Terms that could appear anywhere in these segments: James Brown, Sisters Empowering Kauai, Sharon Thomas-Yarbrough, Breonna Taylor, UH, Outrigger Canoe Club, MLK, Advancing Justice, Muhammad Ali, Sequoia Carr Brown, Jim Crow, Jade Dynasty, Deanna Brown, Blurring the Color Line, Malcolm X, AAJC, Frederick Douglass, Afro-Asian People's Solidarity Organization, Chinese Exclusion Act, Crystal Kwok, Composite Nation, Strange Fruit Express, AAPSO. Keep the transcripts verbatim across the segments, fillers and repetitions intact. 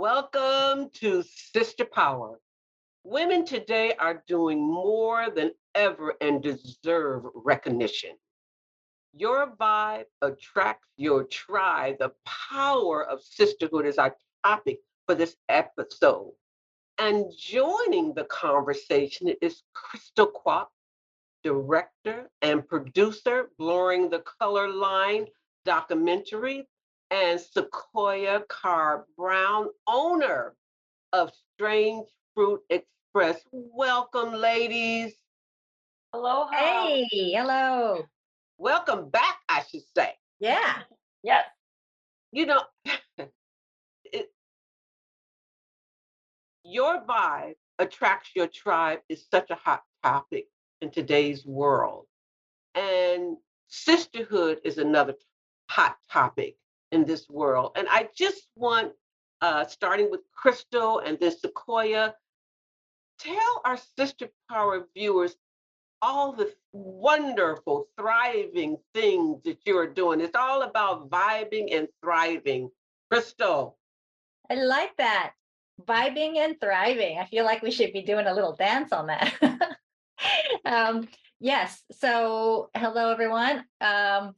Welcome to Sister Power. Women today are doing more than ever and deserve recognition. Your vibe attracts your tribe. The power of sisterhood is our topic for this episode. And joining the conversation is Crystal Kwok, director and producer, Blurring the Color Line documentary, and Sequoia Carr Brown, owner of Strange Fruit Express. Welcome, ladies. Aloha. Hey, hello. Welcome back, I should say. Yeah. Yes. You know, it, your vibe attracts your tribe is such a hot topic in today's world. And sisterhood is another hot topic in this world. And I just want, uh, starting with Crystal and then Sequoia, tell our Sister Power viewers all the wonderful, thriving things that you are doing. It's all about vibing and thriving. Crystal. I like that. Vibing and thriving. I feel like we should be doing a little dance on that. um, yes. So hello, everyone. Um,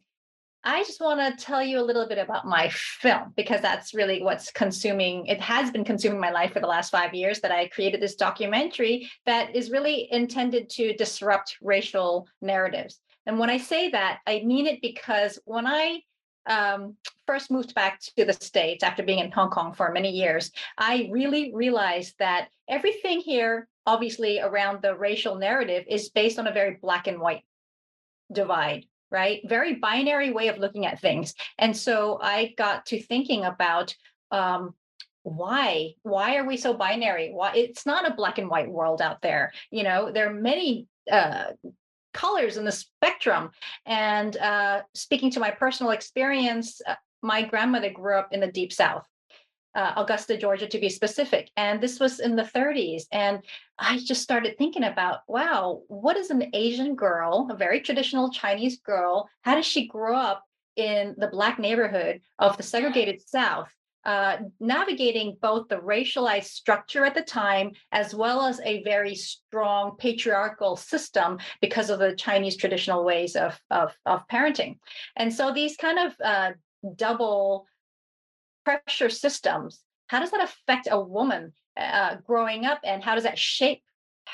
I just want to tell you a little bit about my film, because that's really what's consuming. It has been consuming my life for the last five years that I created this documentary that is really intended to disrupt racial narratives. And when I say that, I mean it because when I um, first moved back to the States after being in Hong Kong for many years, I really realized that everything here, obviously around the racial narrative, is based on a very black and white divide. Right? Very binary way of looking at things. And so I got to thinking about um, why, why are we so binary? Why it's not a black and white world out there. You know, there are many uh, colors in the spectrum. And uh, speaking to my personal experience, uh, my grandmother grew up in the Deep South, uh, Augusta, Georgia, to be specific. And this was in the thirties. And I just started thinking about, wow, what is an Asian girl, a very traditional Chinese girl, how does she grow up in the Black neighborhood of the segregated South, uh, navigating both the racialized structure at the time, as well as a very strong patriarchal system because of the Chinese traditional ways of, of, of parenting. And so these kind of uh, double pressure systems, how does that affect a woman Uh, growing up, and how does that shape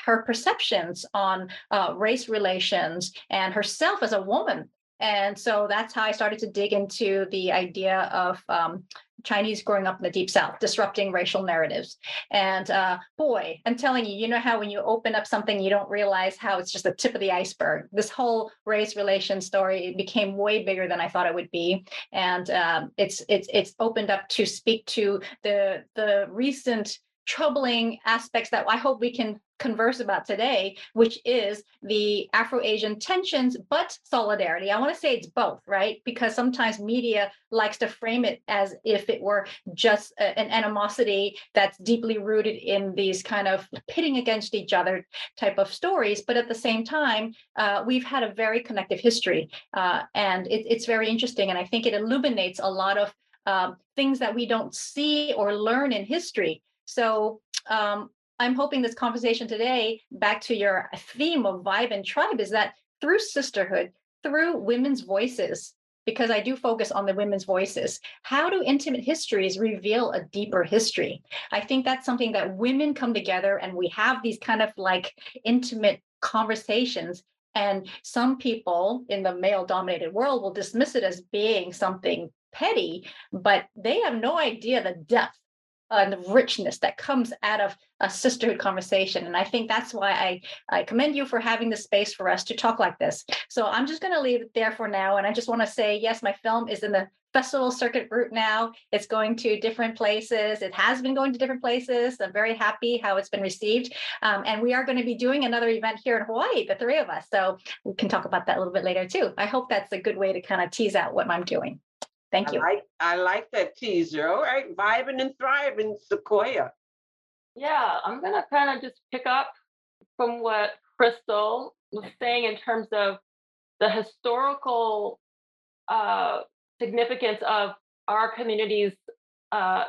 her perceptions on uh, race relations and herself as a woman? And so that's how I started to dig into the idea of um, Chinese growing up in the Deep South, disrupting racial narratives. And uh, boy, I'm telling you, you know how when you open up something, you don't realize how it's just the tip of the iceberg. This whole race relations story, it became way bigger than I thought it would be. And um, it's it's it's opened up to speak to the the recent troubling aspects that I hope we can converse about today, which is the Afro-Asian tensions, but solidarity. I want to say it's both, right? Because sometimes media likes to frame it as if it were just a, an animosity that's deeply rooted in these kind of pitting against each other type of stories. But at the same time, uh, we've had a very connective history, uh, and it, it's very interesting. And I think it illuminates a lot of um, things that we don't see or learn in history. So um, I'm hoping this conversation today, back to your theme of vibe and tribe, is that through sisterhood, through women's voices, because I do focus on the women's voices, how do intimate histories reveal a deeper history? I think that's something that women come together and we have these kind of like intimate conversations. And some people in the male-dominated world will dismiss it as being something petty, but they have no idea the depth and the richness that comes out of a sisterhood conversation. And I think that's why I, I commend you for having the space for us to talk like this. So I'm just going to leave it there for now. And I just want to say, yes, my film is in the festival circuit route now. It's going to different places. It has been going to different places. I'm very happy how it's been received. Um, and we are going to be doing another event here in Hawaii, the three of us. So we can talk about that a little bit later too. I hope that's a good way to kind of tease out what I'm doing. Thank you. I like, I like that teaser. All right, vibing and thriving, Sequoia. Yeah, I'm going to kind of just pick up from what Crystal was saying in terms of the historical uh, significance of our communities uh,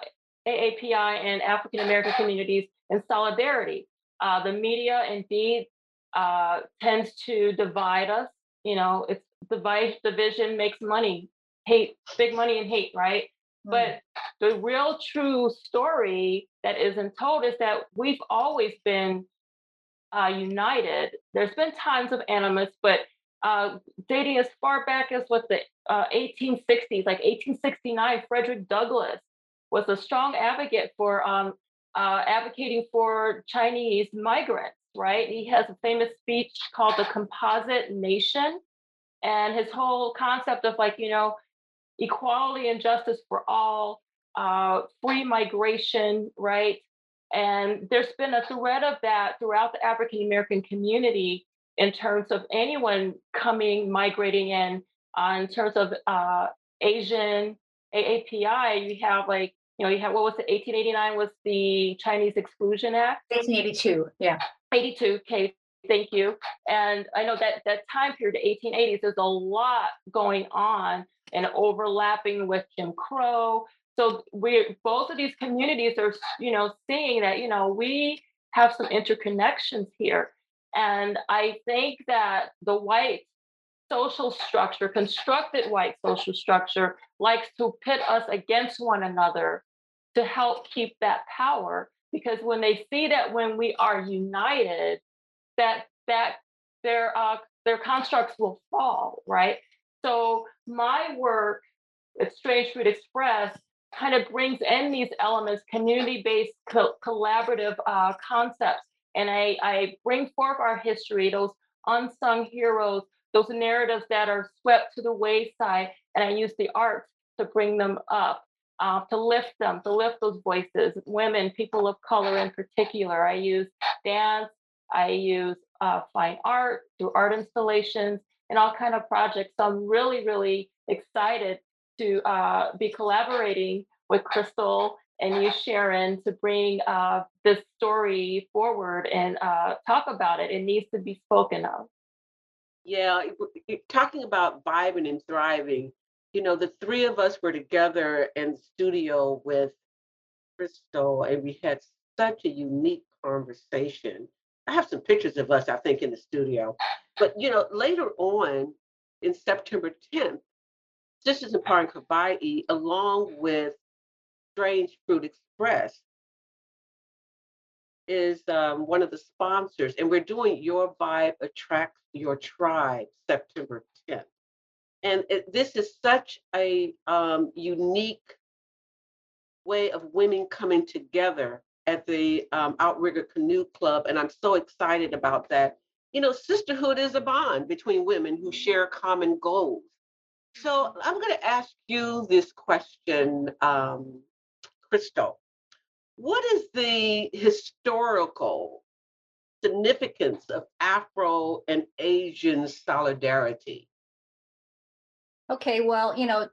A A P I and African American communities in solidarity. Uh, the media indeed uh, tends to divide us. You know, it's divide, division makes money, hate, big money and hate, right? Mm-hmm. But the real true story that isn't told is that we've always been uh, united. There's been times of animus, but uh, dating as far back as what the uh, eighteen sixties, like eighteen sixty-nine, Frederick Douglass was a strong advocate for um, uh, advocating for Chinese migrants, right? He has a famous speech called the Composite Nation, and his whole concept of like, you know, equality and justice for all, uh, free migration, right? And there's been a thread of that throughout the African-American community in terms of anyone coming, migrating in, uh, in terms of uh, Asian A A P I, you have like, you know, you have, what was it, eighteen eighty-nine was the Chinese Exclusion Act? eighteen eighty-two, yeah. eighty-two, okay, thank you. And I know that that time period, the eighteen eighties, there's a lot going on and overlapping with Jim Crow. So we're, both of these communities are, you know, seeing that, you know, we have some interconnections here. And I think that the white social structure, constructed white social structure, likes to pit us against one another to help keep that power. Because when they see that when we are united, that that their uh, their constructs will fall, right? So my work at Strange Fruit Express kind of brings in these elements, community-based co- collaborative uh, concepts. And I, I bring forth our history, those unsung heroes, those narratives that are swept to the wayside, and I use the arts to bring them up, uh, to lift them, to lift those voices, women, people of color in particular. I use dance, I use uh, fine art through art installations and all kind of projects. So I'm really, really excited to uh, be collaborating with Crystal and you, Sharon, to bring uh, this story forward and uh, talk about it. It needs to be spoken of. Yeah, talking about vibing and thriving, you know, the three of us were together in the studio with Crystal, and we had such a unique conversation. I have some pictures of us, I think, in the studio. But, you know, later on, in September tenth, Sisters Empowering Kauai, along with Strange Fruit Express, is um, one of the sponsors, and we're doing Your Vibe Attracts Your Tribe, September tenth. And it, this is such a um, unique way of women coming together at the um, Outrigger Canoe Club, and I'm so excited about that. You know, sisterhood is a bond between women who share common goals. So I'm going to ask you this question, um, Crystal. What is the historical significance of Afro and Asian solidarity? Okay, well, you know,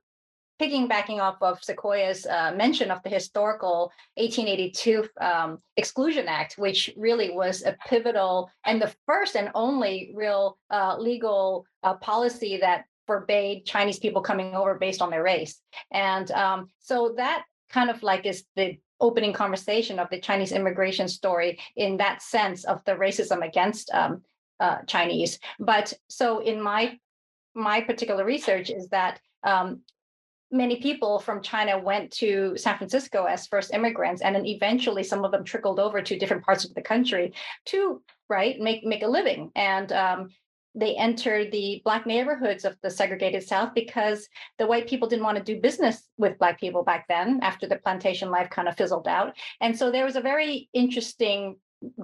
piggybacking off of Sequoia's uh, mention of the historical eighteen eighty-two um, Exclusion Act, which really was a pivotal and the first and only real uh, legal uh, policy that forbade Chinese people coming over based on their race. And um, so that kind of like is the opening conversation of the Chinese immigration story in that sense of the racism against um, uh, Chinese. But so in my my particular research is that um, many people from China went to San Francisco as first immigrants, and then eventually some of them trickled over to different parts of the country to right make make a living. And um, they entered the Black neighborhoods of the segregated South because the white people didn't want to do business with Black people back then after the plantation life kind of fizzled out. And so there was a very interesting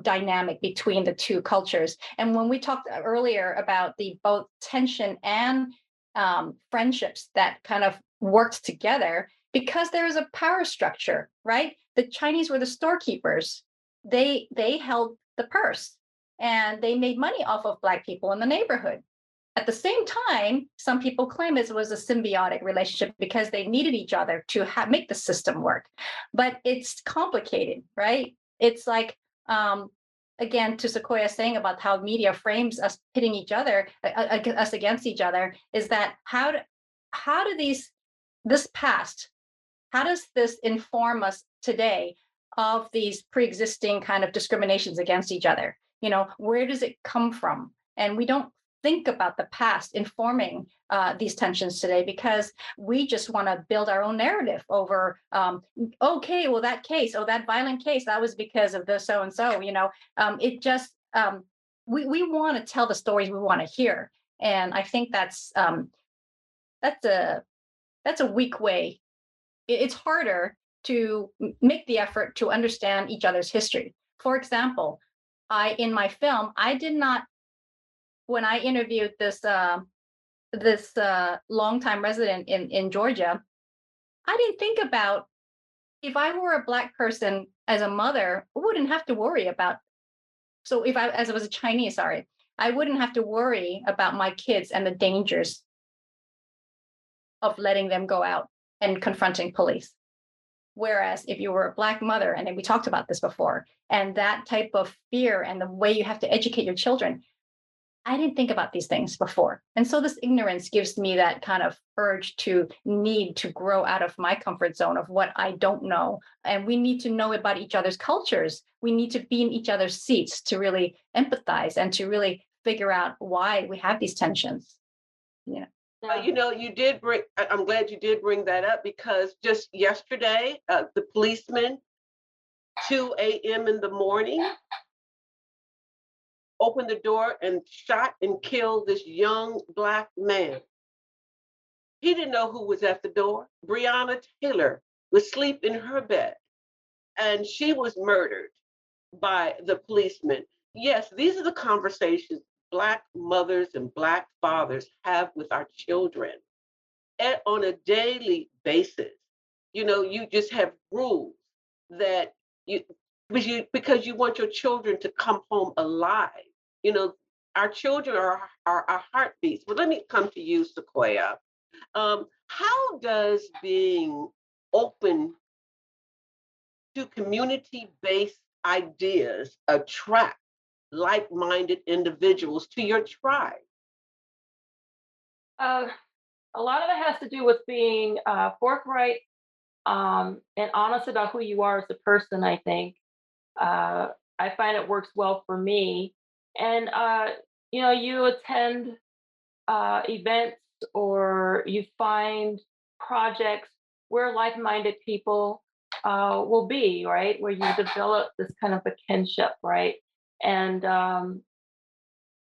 dynamic between the two cultures. And when we talked earlier about the both tension and um, friendships that kind of worked together, because there was a power structure, right? The Chinese were the storekeepers. They, they held the purse. And they made money off of Black people in the neighborhood. At the same time, some people claim it was a symbiotic relationship because they needed each other to ha- make the system work. But it's complicated, right? It's like, um, again, to Sequoia saying about how media frames us pitting each other, uh, uh, us against each other, is that how do, how do these, this past, How does this inform us today of these pre-existing kind of discriminations against each other? You know, where does it come from? And we don't think about the past informing uh, these tensions today, because we just want to build our own narrative over, um, okay, well, that case, oh, that violent case, that was because of the so-and-so, you know, um, it just, um, we, we want to tell the stories we want to hear. And I think that's, um, that's a, that's a weak way. It's harder to make the effort to understand each other's history. For example, I, in my film, I did not, when I interviewed this uh, this uh, longtime resident in, in Georgia, I didn't think about, if I were a Black person as a mother, I wouldn't have to worry about, so if I, as I was a Chinese, sorry, I wouldn't have to worry about my kids and the dangers of letting them go out and confronting police. Whereas if you were a Black mother, and then we talked about this before, and that type of fear and the way you have to educate your children, I didn't think about these things before. And so this ignorance gives me that kind of urge to need to grow out of my comfort zone of what I don't know. And we need to know about each other's cultures. We need to be in each other's seats to really empathize and to really figure out why we have these tensions. Yeah. Well, you know, you did bring, I'm glad you did bring that up, because just yesterday, uh, the policeman, two a.m. in the morning, opened the door and shot and killed this young Black man. He didn't know who was at the door. Breonna Taylor was asleep in her bed, and she was murdered by the policeman. Yes, these are the conversations Black mothers and Black fathers have with our children and on a daily basis. You know, you just have rules that you, you, because you want your children to come home alive. You know, our children are, are our heartbeats. But let me come to you, Sequoia. Um, how does being open to community-based ideas attract like-minded individuals to your tribe? Uh, a lot of it has to do with being uh, forthright um, and honest about who you are as a person, I think. Uh, I find it works well for me. And, uh, you know, you attend uh, events or you find projects where like-minded people uh, will be, right? Where you develop this kind of a kinship, right? And um,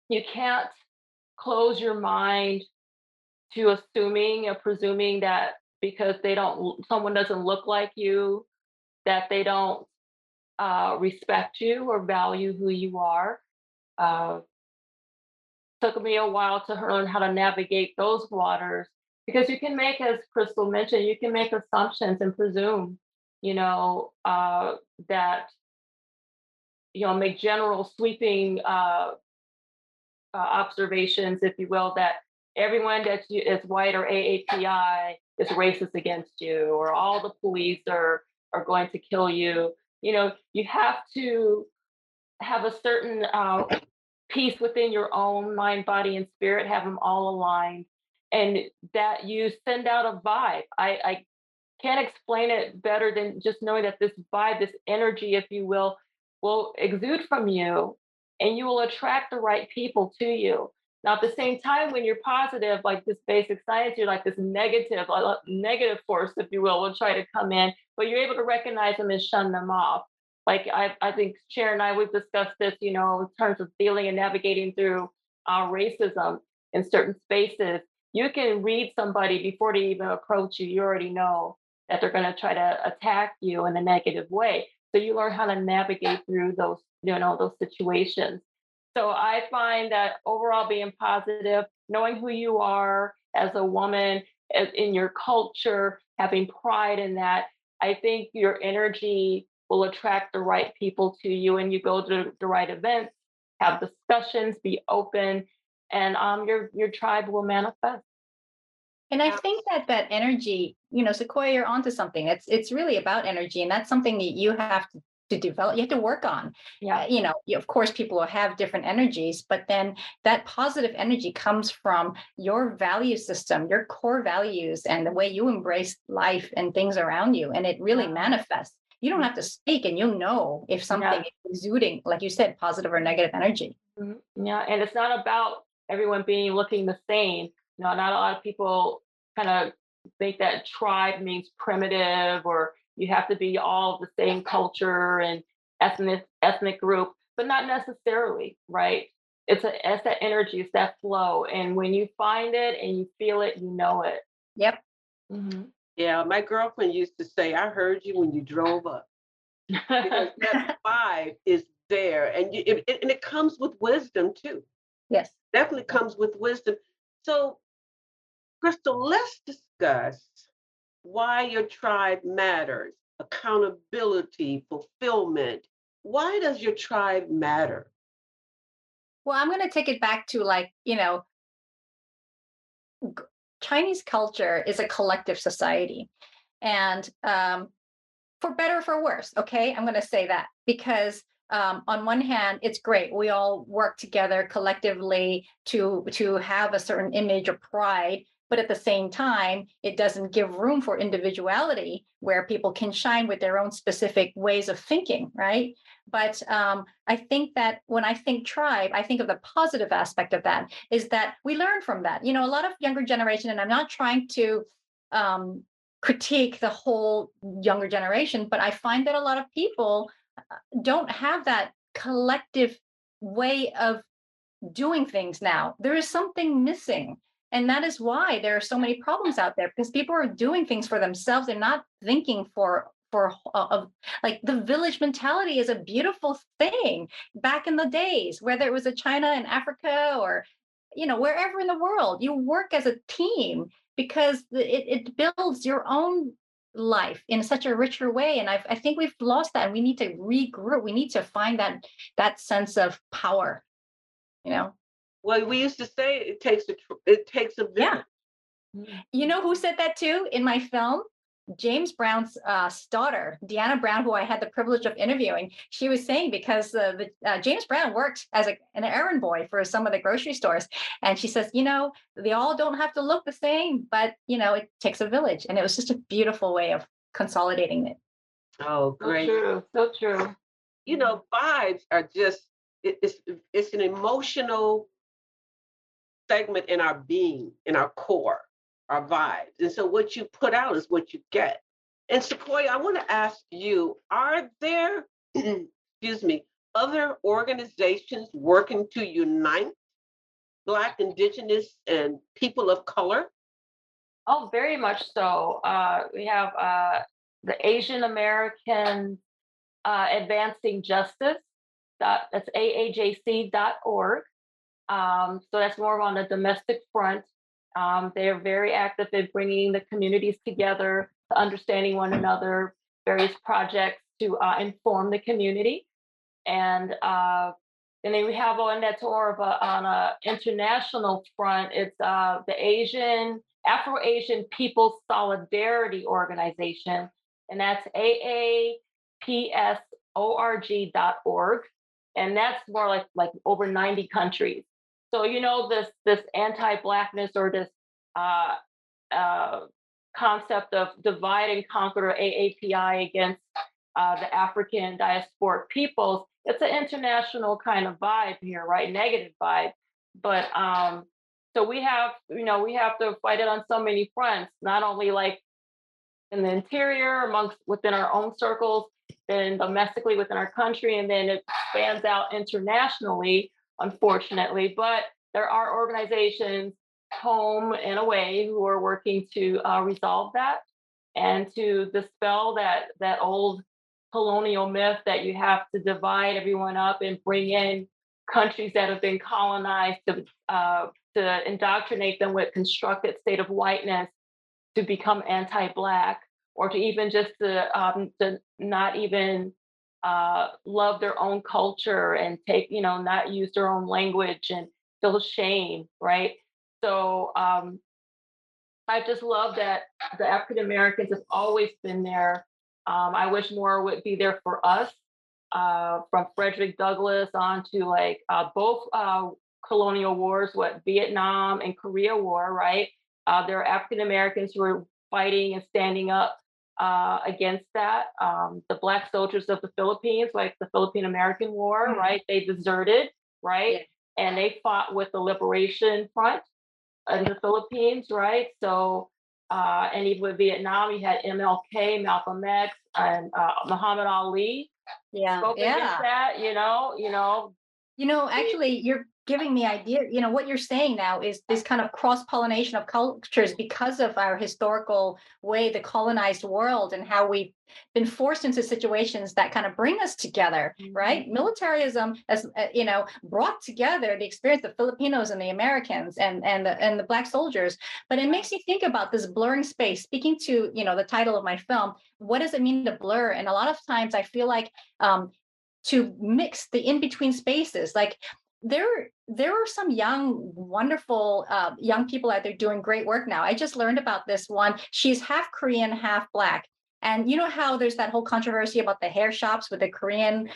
you can't close your mind to assuming or presuming that because they don't, someone doesn't look like you, that they don't uh, respect you or value who you are. Uh, took me a while to learn how to navigate those waters, because you can make, as Crystal mentioned, you can make assumptions and presume, you know, uh, that, you know, make general sweeping uh, uh, observations, if you will, that everyone that you, is white or A A P I is racist against you, or all the police are are going to kill you. You know, you have to have a certain uh, peace within your own mind, body, and spirit, have them all aligned, and that you send out a vibe. I, I can't explain it better than just knowing that this vibe, this energy, if you will, will exude from you, and you will attract the right people to you. Now, at the same time, when you're positive, like this basic science, you're like this negative, negative force, if you will, will try to come in, but you're able to recognize them and shun them off. Like I, I think Sharon and I, we've discussed this, you know, in terms of dealing and navigating through uh, racism in certain spaces. You can read somebody before they even approach you. You already know that they're going to try to attack you in a negative way. So you learn how to navigate through those, you know, those situations. So I find that overall being positive, knowing who you are as a woman, as in your culture, having pride in that, I think your energy will attract the right people to you, and you go to the right events, have discussions, be open, and um, your, your tribe will manifest. And I think that that energy, you know, Sequoia, you're onto something. It's it's really about energy, and that's something that you have to to develop, you have to work on. Yeah. Uh, you know, you, of course, people will have different energies, but then that positive energy comes from your value system, your core values, and the way you embrace life and things around you. And it really yeah. manifests. You don't have to speak, and you'll know if something yeah. is exuding, like you said, positive or negative energy. Mm-hmm. Yeah. And it's not about everyone being looking the same. No, not a lot of people kind of think that tribe means primitive, or you have to be all the same culture and ethnic ethnic group, but not necessarily, right? It's a it's that energy, it's that flow, and when you find it and you feel it, you know it. Yep. Mm-hmm. Yeah, my girlfriend used to say, "I heard you when you drove up," because that vibe is there, and you, it, it, and it comes with wisdom too. Yes, definitely comes with wisdom. So, Crystal, let's discuss why your tribe matters, accountability, fulfillment. Why does your tribe matter? Well, I'm going to take it back to, like, you know, Chinese culture is a collective society. And um, for better or for worse, okay, I'm going to say that, because Um, on one hand, it's great. We all work together collectively to, to have a certain image of pride, but at the same time, it doesn't give room for individuality where people can shine with their own specific ways of thinking, right? But um, I think that when I think tribe, I think of the positive aspect of that, is that we learn from that. You know, a lot of younger generation, and I'm not trying to um, critique the whole younger generation, but I find that a lot of people don't have that collective way of doing things now. There is something missing. And that is why there are so many problems out there, because people are doing things for themselves. They're not thinking for, for uh, of, like, the village mentality is a beautiful thing. Back in the days, whether it was in China and Africa or, you know, wherever in the world, you work as a team because it, it builds your own life in such a richer way. And I've, I think we've lost that. We need to regroup. We need to find that that sense of power, you know? Well, we used to say it takes a, it takes a village. Yeah. You know who said that too in my film? James Brown's uh, daughter, Deanna Brown, who I had the privilege of interviewing. She was saying, because uh, the, uh, James Brown worked as a, an errand boy for some of the grocery stores. And she says, you know, they all don't have to look the same, but, you know, it takes a village. And it was just a beautiful way of consolidating it. Oh, great. So true. So true. You know, vibes are just, it, it's, it's an emotional segment in our being, in our core. Our vibes. And so what you put out is what you get. And Sequoia, I want to ask you, are there, excuse me, other organizations working to unite Black, Indigenous, and people of color? Oh, very much so. Uh, we have uh, the Asian American uh, Advancing Justice, that's A A J C dot org. Um, so that's more on the domestic front. Um, they are very active in bringing the communities together, to understanding one another, various projects to uh, inform the community. And uh, and then we have on that tour of a, on an international front, it's uh, the Asian, Afro-Asian People's Solidarity Organization, and that's A A P S O R G dot org. And that's more like, like over ninety countries. So, you know, this this anti-Blackness or this uh, uh, concept of divide and conquer, or A A P I, against uh, the African diasporic peoples, it's an international kind of vibe here, right? Negative vibe. But um, so we have, you know, we have to fight it on so many fronts, not only like in the interior, amongst within our own circles, then domestically within our country, and then it spans out internationally, unfortunately. But there are organizations home and away who are working to uh, resolve that and to dispel that that old colonial myth that you have to divide everyone up and bring in countries that have been colonized to, uh, to indoctrinate them with constructed state of whiteness to become anti-Black, or to even just to, um, to not even Uh, love their own culture and take, you know, not use their own language and feel shame, right? So um, I just love that the African Americans have always been there. Um, I wish more would be there for us uh, from Frederick Douglass on to like uh, both uh, colonial wars, what Vietnam and Korea War, right? Uh, there are African Americans who are fighting and standing up uh, against that. Um, the Black soldiers of the Philippines, like the Philippine American War, mm-hmm. right? They deserted, right? Yeah. And they fought with the Liberation Front in the Philippines, right? So, uh, and even with Vietnam, you had M L K, Malcolm X, and uh, Muhammad Ali. Yeah, spoke yeah. against that, you know, you know. You know, actually, you're giving me idea. You know, what you're saying now is this kind of cross-pollination of cultures because of our historical way, the colonized world, and how we've been forced into situations that kind of bring us together, mm-hmm. right? Militarism, as uh, you know, brought together the experience of Filipinos and the Americans and and the, and the Black soldiers. But it makes you think about this blurring space. Speaking to, you know, the title of my film, what does it mean to blur? And a lot of times, I feel like. Um, to mix the in-between spaces. Like there, there are some young, wonderful uh, young people out there doing great work now. I just learned about this one. She's half Korean, half Black. And you know how there's that whole controversy about the hair shops with the Korean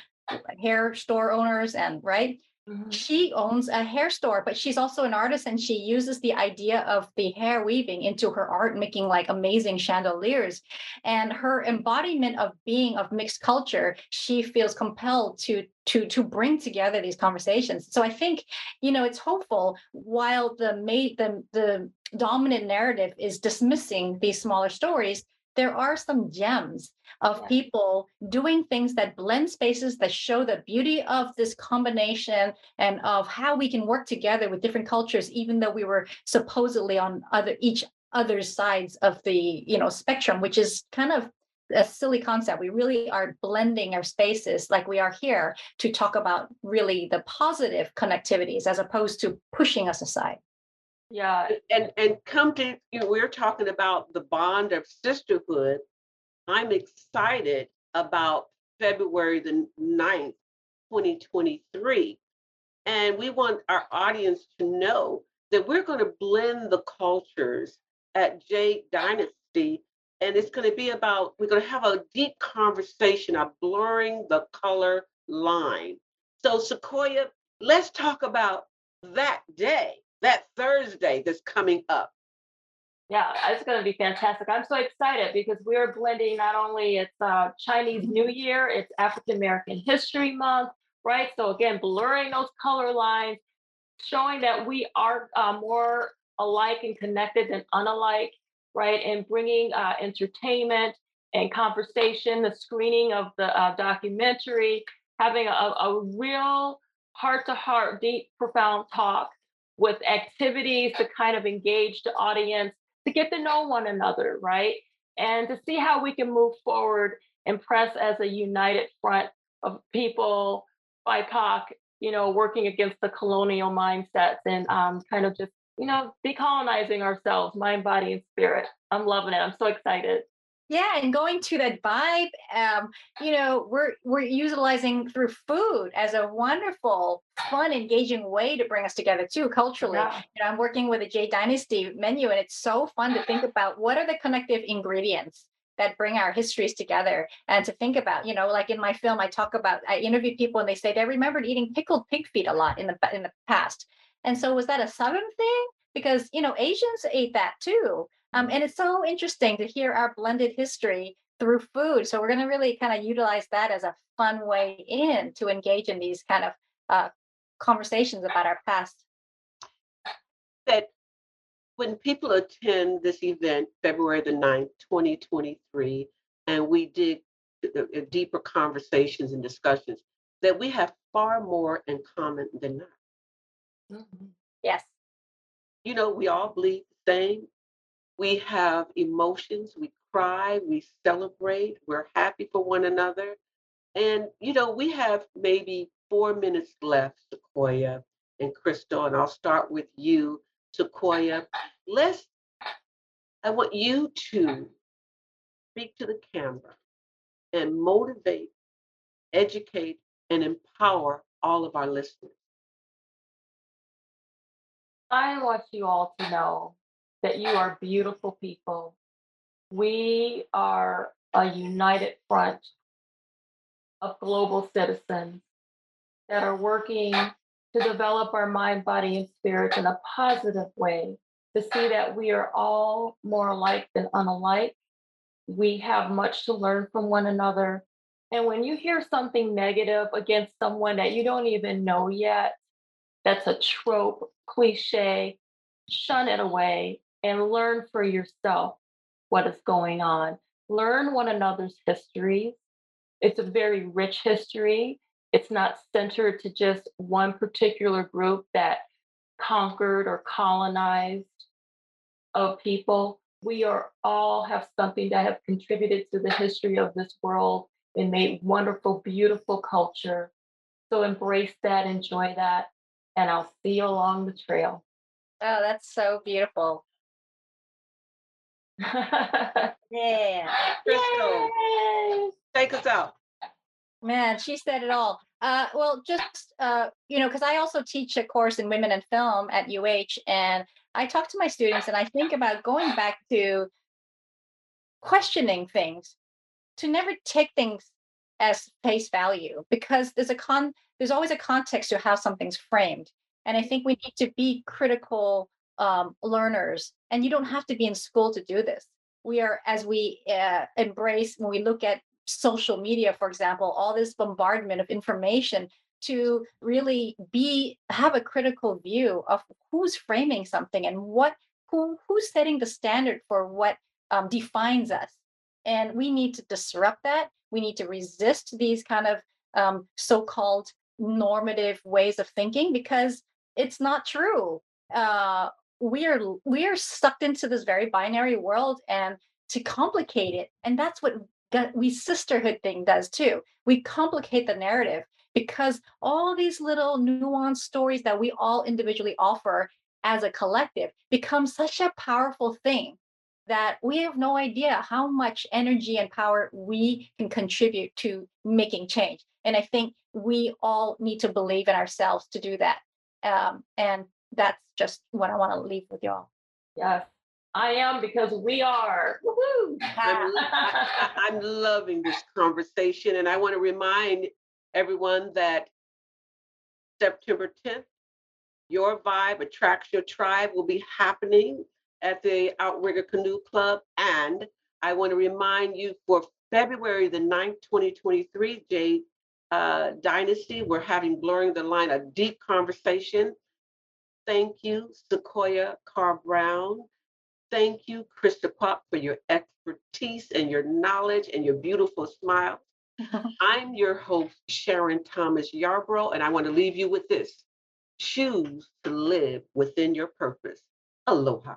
hair store owners and right? Mm-hmm. She owns a hair store, but she's also an artist, and she uses the idea of the hair weaving into her art, making like amazing chandeliers. And her embodiment of being of mixed culture, she feels compelled to to to bring together these conversations. So I think, you know, it's hopeful while the made the the dominant narrative is dismissing these smaller stories. There are some gems of yeah. people doing things that blend spaces that show the beauty of this combination and of how we can work together with different cultures, even though we were supposedly on other each other's sides of the, you know, spectrum, which is kind of a silly concept. We really are blending our spaces like we are here to talk about really the positive connectivities as opposed to pushing us aside. Yeah, and and come to, you know, we're talking about the bond of sisterhood. I'm excited about February the ninth, twenty twenty-three. And we want our audience to know that we're going to blend the cultures at Jade Dynasty. And it's going to be about, we're going to have a deep conversation of blurring the color line. So Sequoia, let's talk about that day. That Thursday that's coming up. Yeah, it's going to be fantastic. I'm so excited because we're blending not only it's uh, Chinese New Year, it's African American History Month, right? So again, blurring those color lines, showing that we are uh, more alike and connected than unalike, right? And bringing uh, entertainment and conversation, the screening of the uh, documentary, having a, a real heart-to-heart, deep, profound talk with activities to kind of engage the audience, to get to know one another, right? And to see how we can move forward and press as a united front of people, B I P O C, you know, working against the colonial mindsets and um, kind of just, you know, decolonizing ourselves, mind, body, and spirit. I'm loving it. I'm so excited. Yeah, and going to that vibe, um, you know, we're we're utilizing through food as a wonderful, fun, engaging way to bring us together too, culturally. Yeah. You know, I'm working with a Jade Dynasty menu, and it's so fun to think about what are the connective ingredients that bring our histories together, and to think about, you know, like in my film, I talk about, I interview people, and they say they remembered eating pickled pig feet a lot in the in the past, and so was that a Southern thing? Because you know, Asians ate that too. Um, and it's so interesting to hear our blended history through food. So we're going to really kind of utilize that as a fun way in to engage in these kind of uh, conversations about our past. That when people attend this event, February the ninth, twenty twenty-three, and we did uh, deeper conversations and discussions, that we have far more in common than not. Mm-hmm. Yes. You know, we all bleed the same. We have emotions, we cry, we celebrate, we're happy for one another. And, you know, we have maybe four minutes left, Sequoia and Crystal, and I'll start with you, Sequoia. Let's, I want you to speak to the camera and motivate, educate, and empower all of our listeners. I want you all to know that you are beautiful people. We are a united front of global citizens that are working to develop our mind, body, and spirit in a positive way, to see that we are all more alike than unalike. We have much to learn from one another. And when you hear something negative against someone that you don't even know yet, that's a trope, cliche, shun it away and learn for yourself what is going on. Learn one another's histories. It's a very rich history. It's not centered to just one particular group that conquered or colonized of people. We are all have something that have contributed to the history of this world and made wonderful, beautiful culture. So embrace that, enjoy that, and I'll see you along the trail. Oh, that's so beautiful. Yeah. Crystal, take us out. Man, she said it all. Uh, well, just, uh, you know, because I also teach a course in women and film at U H, and I talk to my students and I think about going back to questioning things, to never take things as face value, because there's a con, there's always a context to how something's framed. And I think we need to be critical um, learners, and you don't have to be in school to do this. We are, as we uh, embrace, when we look at social media, for example, all this bombardment of information, to really be, have a critical view of who's framing something and what, who, who's setting the standard for what um, defines us. And we need to disrupt that. We need to resist these kind of um, so-called normative ways of thinking, because it's not true. Uh, we are, we are sucked into this very binary world, and to complicate it, and that's what we sisterhood thing does too. We complicate the narrative, because all these little nuanced stories that we all individually offer as a collective become such a powerful thing that we have no idea how much energy and power we can contribute to making change. And I think we all need to believe in ourselves to do that. Um, and that's just what I want to leave with y'all. Yes, I am, because we are. Woo-hoo. I'm, I, I'm loving this conversation. And I want to remind everyone that September tenth, Your Vibe Attracts Your Tribe will be happening at the Outrigger Canoe Club. And I want to remind you, for February the ninth, twenty twenty-three, Jade uh, Dynasty, we're having Blurring the Line, a deep conversation. Thank you, Sequoia Carr Brown. Thank you, Crystal Kwok, for your expertise and your knowledge and your beautiful smile. I'm your host, Sharon Thomas-Yarbrough, and I want to leave you with this. Choose to live within your purpose. Aloha.